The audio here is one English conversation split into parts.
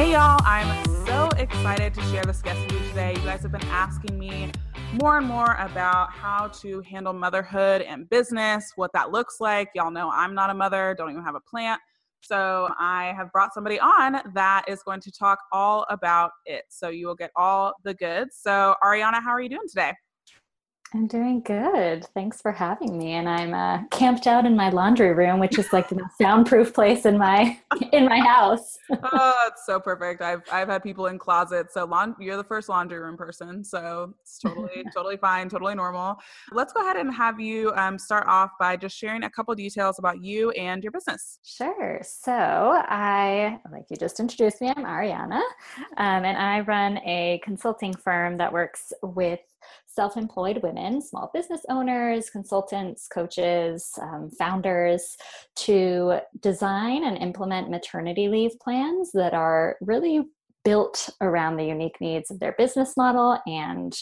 Hey y'all, I'm so excited to share this guest with you today. You guys have been asking me more and more about how to handle motherhood and business, what that looks like. Y'all know I'm not a mother, don't even have a plant. So I have brought somebody on that is going to talk all about it. So you will get all the goods. So Arianna, how are you doing today? I'm doing good. Thanks for having me. And I'm camped out in my laundry room, which is like the most soundproof place in my house. Oh, it's so perfect. I've had people in closets. So you're the first laundry room person. So it's totally fine, totally normal. Let's go ahead and have you start off by just sharing a couple details about you and your business. Sure. So like you just introduced me, I'm Arianna, and I run a consulting firm that works with self-employed women, small business owners, consultants, coaches, founders, to design and implement maternity leave plans that are really built around the unique needs of their business model and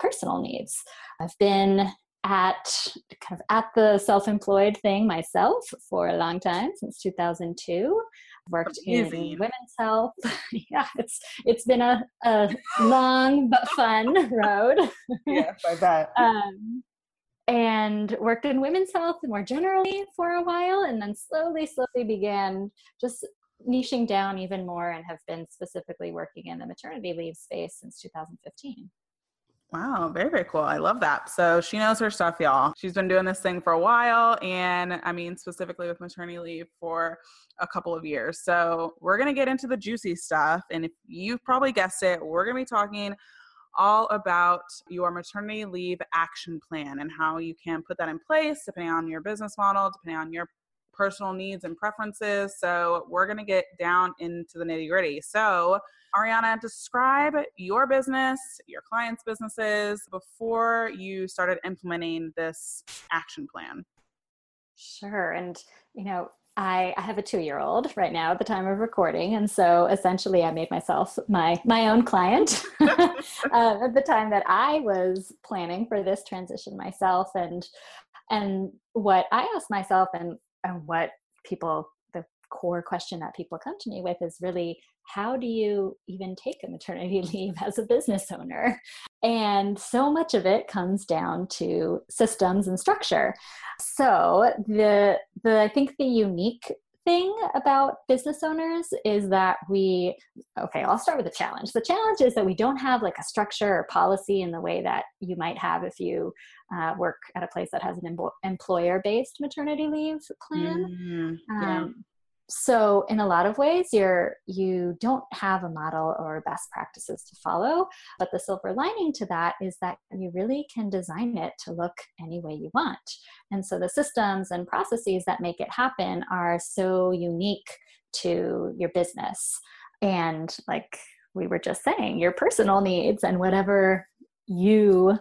personal needs. I've been at the self-employed thing myself for a long time, since 2002. Worked in women's health. Yeah, it's been a long but fun road. Yeah, I bet. And worked in women's health more generally for a while, and then slowly began just niching down even more, and have been specifically working in the maternity leave space since 2015. Wow, very, very cool. I love that. So she knows her stuff, y'all. She's been doing this thing for a while, and I mean specifically with maternity leave for a couple of years. So we're going to get into the juicy stuff, and if you've probably guessed it, we're going to be talking all about your maternity leave action plan and how you can put that in place depending on your business model, depending on your personal needs and preferences. So we're going to get down into the nitty gritty. So Arianna, describe your business, your clients' businesses before you started implementing this action plan. Sure. And, you know, I have a 2-year-old right now at the time of recording. And so essentially I made myself my own client at the time that I was planning for this transition myself. And what I asked myself and what people, the core question that people come to me with is really, how do you even take a maternity leave as a business owner? And so much of it comes down to systems and structure. So I think the unique thing about business owners is that I'll start with the challenge. The challenge is that we don't have like a structure or policy in the way that you might have if you work at a place that has an employer-based maternity leave plan. Mm-hmm. Yeah. So in a lot of ways, you don't have a model or best practices to follow, but the silver lining to that is that you really can design it to look any way you want. And so the systems and processes that make it happen are so unique to your business. And like we were just saying, your personal needs and whatever you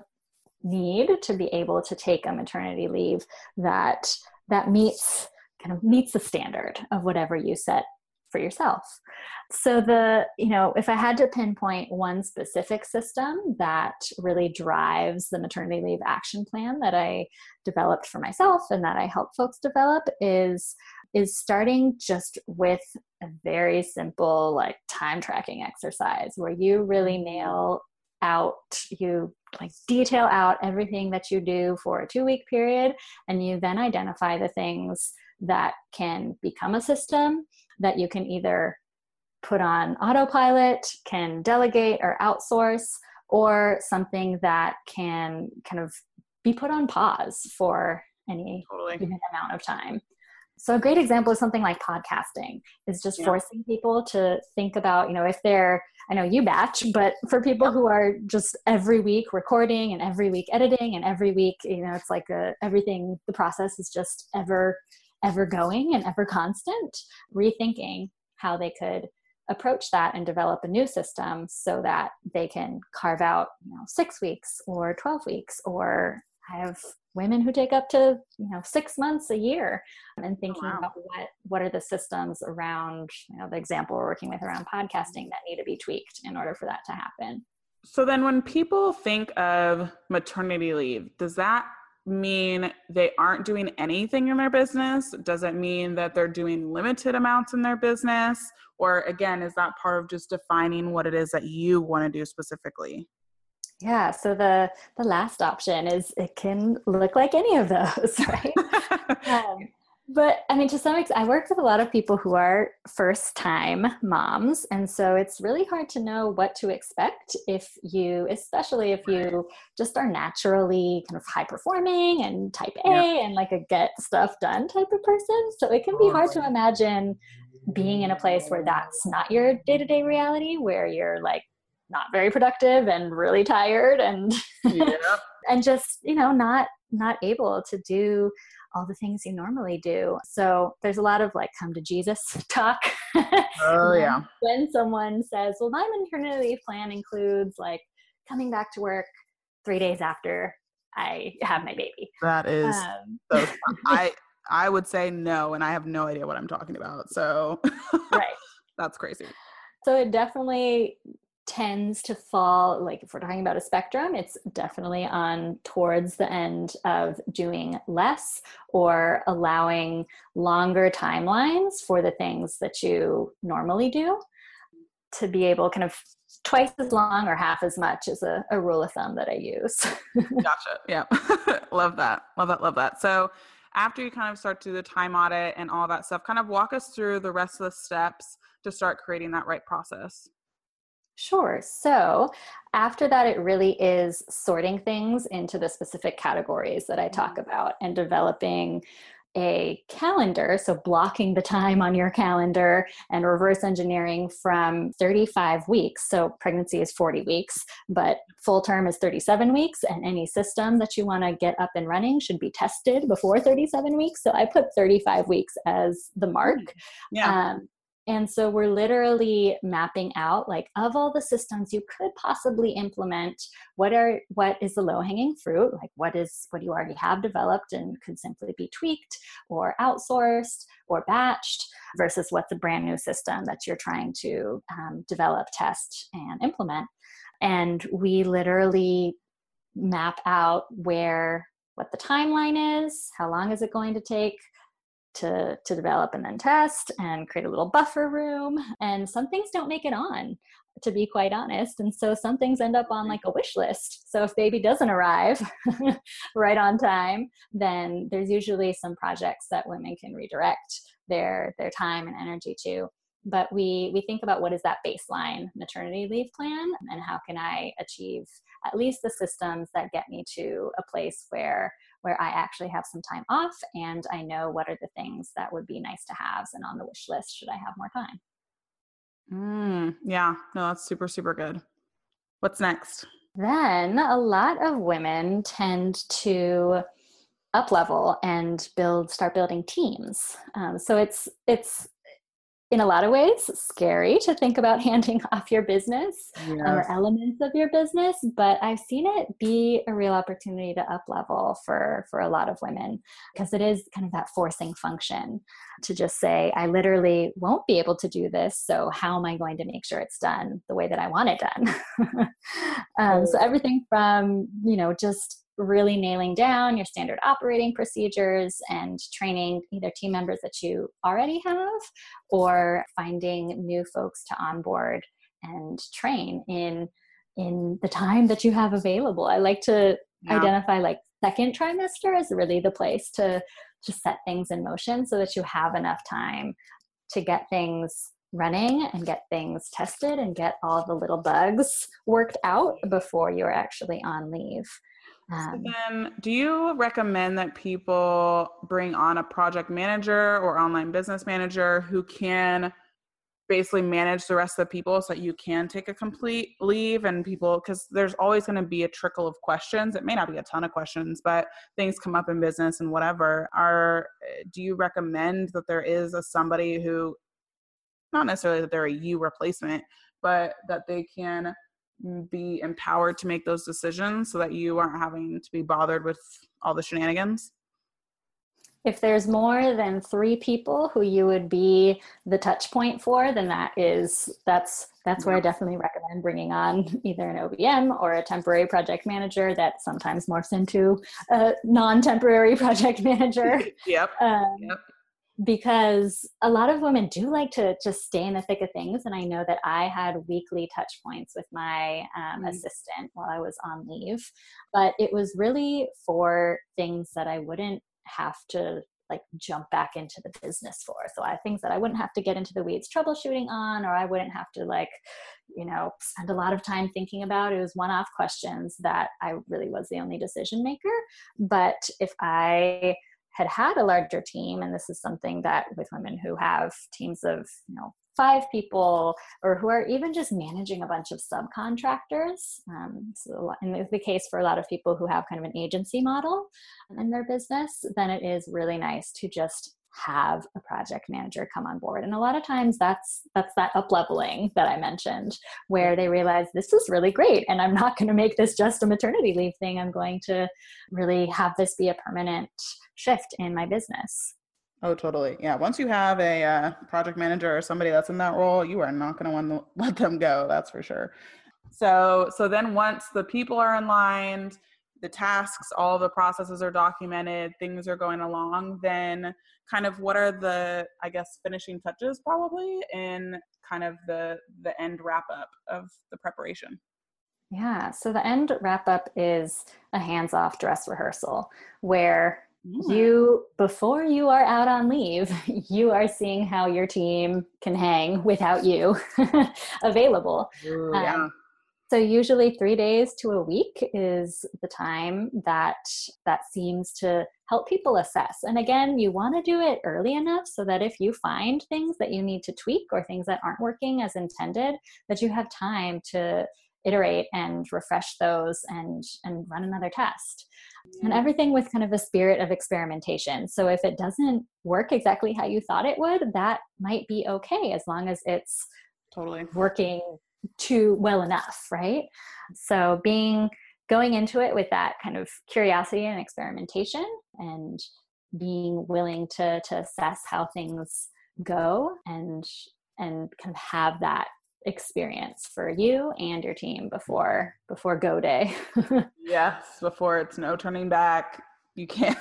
need to be able to take a maternity leave that meets the standard of whatever you set for yourself. So if I had to pinpoint one specific system that really drives the maternity leave action plan that I developed for myself and that I help folks develop is starting just with a very simple like time tracking exercise where you really detail out everything that you do for a 2-week period, and you then identify the things that can become a system that you can either put on autopilot, can delegate or outsource, or something that can kind of be put on pause for any given amount of time. So a great example is something like podcasting is just forcing people to think about, if they're, I know you batch, but for people who are just every week recording and every week editing and every week, it's like everything, the process is just ever going and ever constant, rethinking how they could approach that and develop a new system so that they can carve out 6 weeks or 12 weeks, or I have women who take up to 6 months, a year, and thinking about what are the systems around the example we're working with around podcasting that need to be tweaked in order for that to happen. So then when people think of maternity leave, does that mean they aren't doing anything in their business? Does it mean that they're doing limited amounts in their business? Or again, is that part of just defining what it is that you want to do specifically? Yeah, so the last option is it can look like any of those, right? But I mean, to some extent, I work with a lot of people who are first-time moms, and so it's really hard to know what to expect especially if you just are naturally kind of high-performing and type A and like a get stuff done type of person. So it can be hard to imagine being in a place where that's not your day-to-day reality, where you're like not very productive and really tired and and just, you know, not able to do all the things you normally do. So there's a lot of like come to Jesus talk. Oh yeah. When someone says, well, my maternity leave plan includes like coming back to work 3 days after I have my baby. That is so I would say no, and I have no idea what I'm talking about. So right. That's crazy. So it definitely tends to fall, like if we're talking about a spectrum, it's definitely on towards the end of doing less or allowing longer timelines for the things that you normally do to be able kind of twice as long or half as much is a rule of thumb that I use. Gotcha. Yeah. Love that. Love that. Love that. So after you kind of start to do the time audit and all that stuff, kind of walk us through the rest of the steps to start creating that right process. Sure. So after that, it really is sorting things into the specific categories that I talk about and developing a calendar. So blocking the time on your calendar and reverse engineering from 35 weeks. So pregnancy is 40 weeks, but full term is 37 weeks. And any system that you want to get up and running should be tested before 37 weeks. So I put 35 weeks as the mark. Yeah. And so we're literally mapping out like of all the systems you could possibly implement, what is the low-hanging fruit? Like what you already have developed and could simply be tweaked or outsourced or batched versus what's a brand new system that you're trying to develop, test, and implement. And we literally map out what the timeline is, how long is it going to take, to develop and then test and create a little buffer room. And some things don't make it on, to be quite honest. And so some things end up on like a wish list. So if baby doesn't arrive right on time, then there's usually some projects that women can redirect their time and energy to. But we think about what is that baseline maternity leave plan and how can I achieve at least the systems that get me to a place where I actually have some time off and I know what are the things that would be nice to have and on the wish list should I have more time. Yeah, no, that's super, super good. What's next? Then a lot of women tend to up-level and start building teams. So it's in a lot of ways, scary to think about handing off your business or elements of your business, but I've seen it be a real opportunity to up-level for a lot of women because it is kind of that forcing function to just say, I literally won't be able to do this, so how am I going to make sure it's done the way that I want it done? So everything from, you know, just really nailing down your standard operating procedures and training either team members that you already have or finding new folks to onboard and train in the time that you have available. I like to identify like second trimester is really the place to just set things in motion so that you have enough time to get things running and get things tested and get all the little bugs worked out before you're actually on leave. So then, do you recommend that people bring on a project manager or online business manager who can basically manage the rest of the people so that you can take a complete leave and people, because there's always going to be a trickle of questions. It may not be a ton of questions, but things come up in business and whatever. Do you recommend that there is somebody who, not necessarily that they're a you replacement, but that they can be empowered to make those decisions so that you aren't having to be bothered with all the shenanigans? If there's more than 3 people who you would be the touch point for, then that's where I definitely recommend bringing on either an OBM or a temporary project manager that sometimes morphs into a non-temporary project manager. Yep. Because a lot of women do like to just stay in the thick of things. And I know that I had weekly touch points with my assistant while I was on leave, but it was really for things that I wouldn't have to like jump back into the business for. So I things that I wouldn't have to get into the weeds troubleshooting on, or I wouldn't have to like, you know, spend a lot of time thinking about. It was one-off questions that I really was the only decision maker. But if I had a larger team, and this is something that with women who have teams of, you know, 5 people, or who are even just managing a bunch of subcontractors. So in the case for a lot of people who have kind of an agency model in their business, then it is really nice to just have a project manager come on board. And a lot of times that's that up-leveling that I mentioned, where they realize this is really great, and I'm not going to make this just a maternity leave thing. I'm going to really have this be a permanent shift in my business. Oh, totally. Yeah. Once you have a project manager or somebody that's in that role, you are not going to want to let them go. That's for sure. So then once the people are in line, the tasks, all the processes are documented, things are going along, then kind of what are the, I guess, finishing touches probably in kind of the end wrap up of the preparation? Yeah. So the end wrap up is a hands-off dress rehearsal where you, before you are out on leave, you are seeing how your team can hang without you available. Ooh, yeah. So usually 3 days to a week is the time that seems to help people assess. And again, you want to do it early enough so that if you find things that you need to tweak or things that aren't working as intended, that you have time to iterate and refresh those and run another test. And everything with kind of a spirit of experimentation. So if it doesn't work exactly how you thought it would, that might be okay as long as it's totally working too well enough, right? So going into it with that kind of curiosity and experimentation, and being willing to assess how things go and kind of have that experience for you and your team before go day. Yes, before it's no turning back. You can't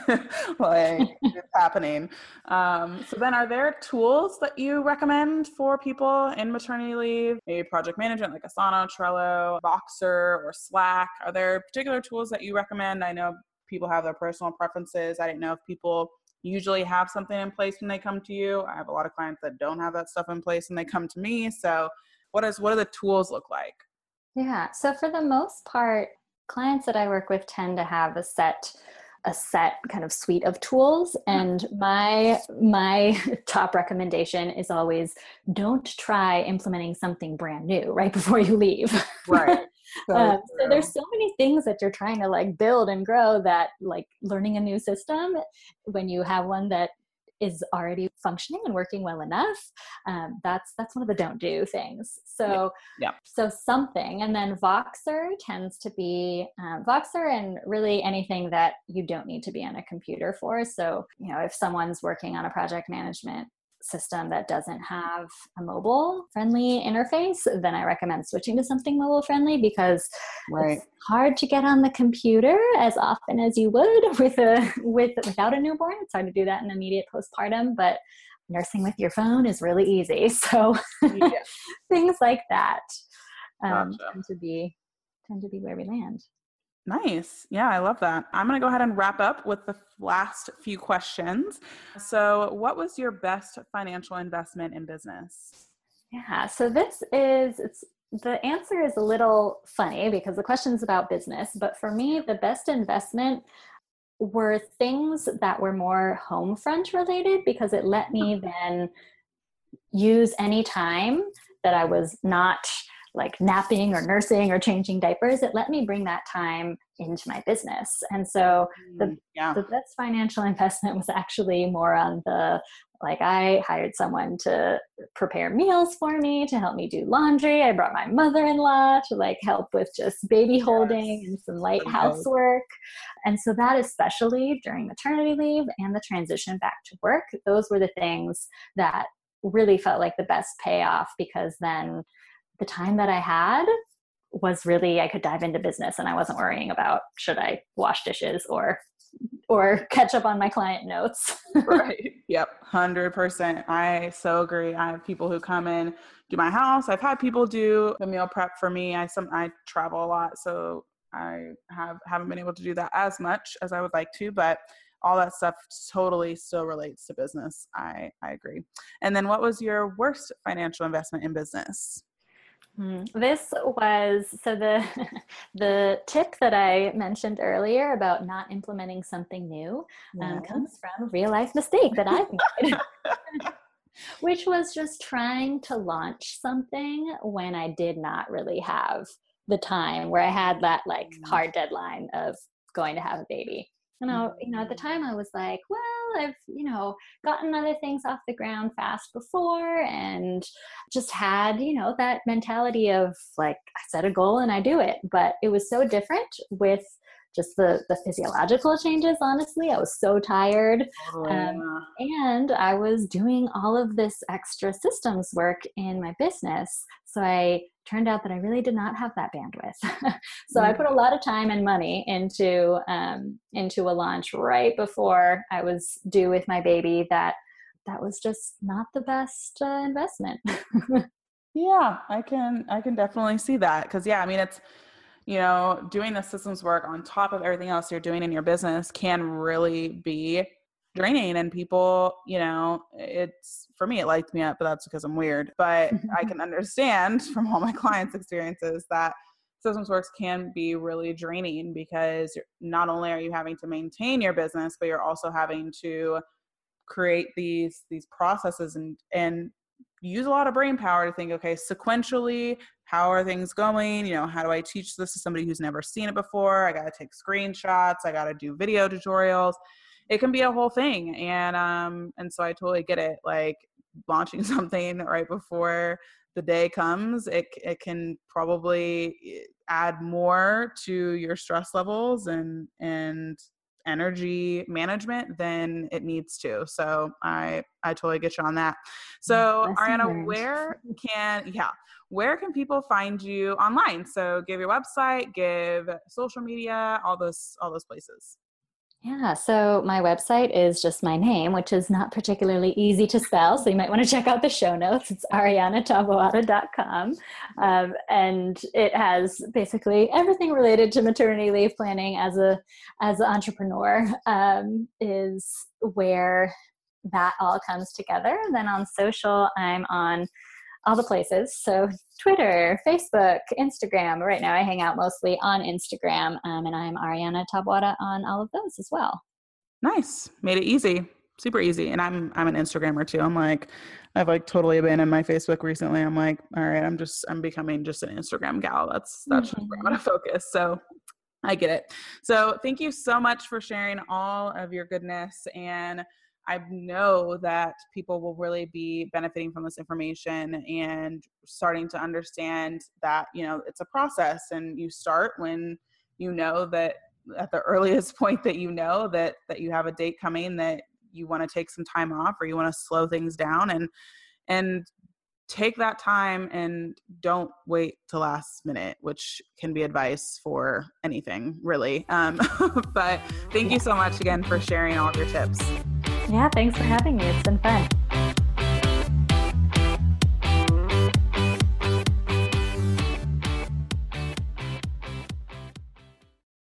like it's happening. So then, are there tools that you recommend for people in maternity leave? Maybe project management like Asana, Trello, Boxer, or Slack. Are there particular tools that you recommend? I know people have their personal preferences. I didn't know if people usually have something in place when they come to you. I have a lot of clients that don't have that stuff in place when they come to me. So what do the tools look like? Yeah. So for the most part, clients that I work with tend to have a set kind of suite of tools. And my top recommendation is always don't try implementing something brand new right before you leave. Right. So there's so many things that you're trying to like build and grow that like learning a new system when you have one that is already functioning and working well enough. That's one of the don't do things. So, So something, and then Voxer tends to be Voxer and really anything that you don't need to be on a computer for. So, you know, if someone's working on a project management system that doesn't have a mobile friendly interface, then I recommend switching to something mobile friendly, because it's hard to get on the computer as often as you would without a newborn. It's hard to do that in immediate postpartum, but nursing with your phone is really easy. So things like that tend to be where we land. Nice. Yeah, I love that. I'm going to go ahead and wrap up with the last few questions. So what was your best financial investment in business? Yeah, so the answer is a little funny because the question's about business, but for me, the best investment were things that were more home front related, because it let me then use any time that I was not like napping or nursing or changing diapers, it let me bring that time into my business. And so the best financial investment was actually more on the, like, I hired someone to prepare meals for me, to help me do laundry. I brought my mother-in-law to like help with just baby holding and some light housework. And so that, especially during maternity leave and the transition back to work, those were the things that really felt like the best payoff, because then the time that I had was really, I could dive into business and I wasn't worrying about should I wash dishes or catch up on my client notes. Right. Yep. 100%. I so agree. I have people who come in, do my house. I've had people do the meal prep for me. I travel a lot, so I haven't been able to do that as much as I would like to, but all that stuff totally still relates to business. I agree. And then what was your worst financial investment in business? This was, so the tip that I mentioned earlier about not implementing something new comes from a real life mistake that I've made, which was just trying to launch something when I did not really have the time, where I had that like hard deadline of going to have a baby. And I, at the time I was like, well, I've, gotten other things off the ground fast before, and just had, that mentality of like, I set a goal and I do it. But it was so different with just the physiological changes. Honestly, I was so tired. And I was doing all of this extra systems work in my business. So I turned out that I really did not have that bandwidth. So I put a lot of time and money into a launch right before I was due with my baby. That was just not the best investment. Yeah, I can definitely see that. 'Cause it's, doing the systems work on top of everything else you're doing in your business can really be draining, and people, it's, for me, it lights me up, but that's because I'm weird. But I can understand from all my clients' experiences that systems works can be really draining, because not only are you having to maintain your business, but you're also having to create these processes and use a lot of brain power to think, okay, sequentially, how are things going? How do I teach this to somebody who's never seen it before? I got to take screenshots. I got to do video tutorials. It can be a whole thing. And so I totally get it. Like, launching something right before the day comes, it can probably add more to your stress levels and energy management than it needs to. So I totally get you on that. So Arianna, where can people find you online? So give your website, give social media, all those places. Yeah. So my website is just my name, which is not particularly easy to spell. So you might want to check out the show notes. It's ariannataboada.com. And it has basically everything related to maternity leave planning as an entrepreneur, is where that all comes together. And then on social, I'm on all the places. So Twitter, Facebook, Instagram. Right now I hang out mostly on Instagram, and I'm Arianna Taboada on all of those as well. Nice. Made it easy. Super easy. And I'm an Instagrammer too. I'm like, I've like totally abandoned my Facebook recently. I'm like, all right, I'm becoming just an Instagram gal. That's where I'm going to focus. So I get it. So thank you so much for sharing all of your goodness, and I know that people will really be benefiting from this information and starting to understand that, it's a process, and you start when you know that at the earliest point that you know that you have a date coming, that you want to take some time off, or you want to slow things down and take that time, and don't wait till last minute, which can be advice for anything really. But thank you so much again for sharing all of your tips. Yeah, thanks for having me. It's been fun.